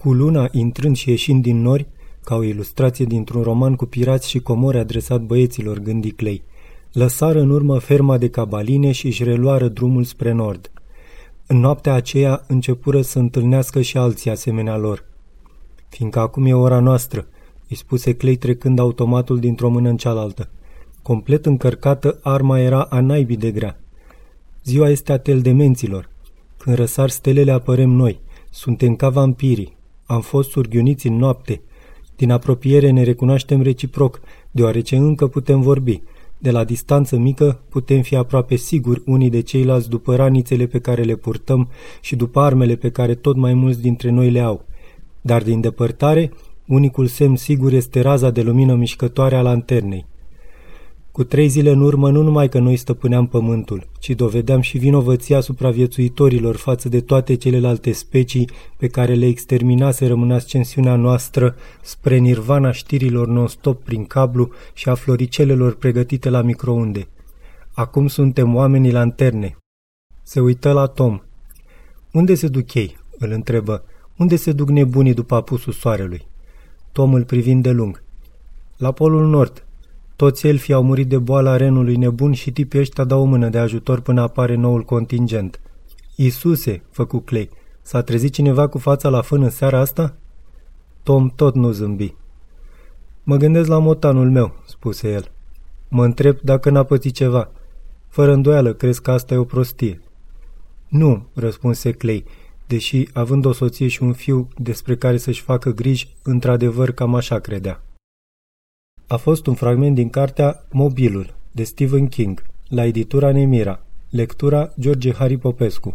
Cu luna intrând și ieșind din nori, ca o ilustrație dintr-un roman cu pirați și comori adresat băieților, gândi Clay. Lăsară în urmă ferma de cabaline și își reluară drumul spre nord. În noaptea aceea începură să întâlnească și alții asemenea lor. Fiindcă acum e ora noastră, îi spuse Clay trecând automatul dintr-o mână în cealaltă. Complet încărcată, arma era a naibii de grea. Ziua este a teldemenților. Când răsar stelele apărem noi. Suntem ca vampirii. Am fost surghiuniți în noapte. Din apropiere ne recunoaștem reciproc, deoarece încă putem vorbi. De la distanță mică putem fi aproape siguri unii de ceilalți după ranițele pe care le purtăm și după armele pe care tot mai mulți dintre noi le au. Dar din depărtare, unicul semn sigur este raza de lumină mișcătoare a lanternei. Cu 3 zile în urmă, nu numai că noi stăpâneam pământul, ci dovedeam și vinovăția supraviețuitorilor față de toate celelalte specii pe care le exterminaseră în ascensiunea noastră spre nirvana știrilor non-stop prin cablu și a floricelelor pregătite la microunde. Acum suntem oamenii lanterne. Se uită la Tom. Unde se duc ei? Îl întrebă. Unde se duc nebunii după apusul soarelui? Tom îl privind de lung. La polul nord. Toți elfii au murit de boala renului nebun și tipii ăștia dau o mână de ajutor până apare noul contingent. Iisuse, făcu Clay, s-a trezit cineva cu fața la fân în seara asta? Tom tot nu zâmbi. Mă gândesc la motanul meu, spuse el. Mă întreb dacă n-a pățit ceva. Fără îndoială, crezi că asta e o prostie? Nu, răspunse Clay, deși, având o soție și un fiu despre care să-și facă griji, într-adevăr cam așa credea. A fost un fragment din cartea Mobilul, de Stephen King, la editura Nemira, lectura George Harry Popescu.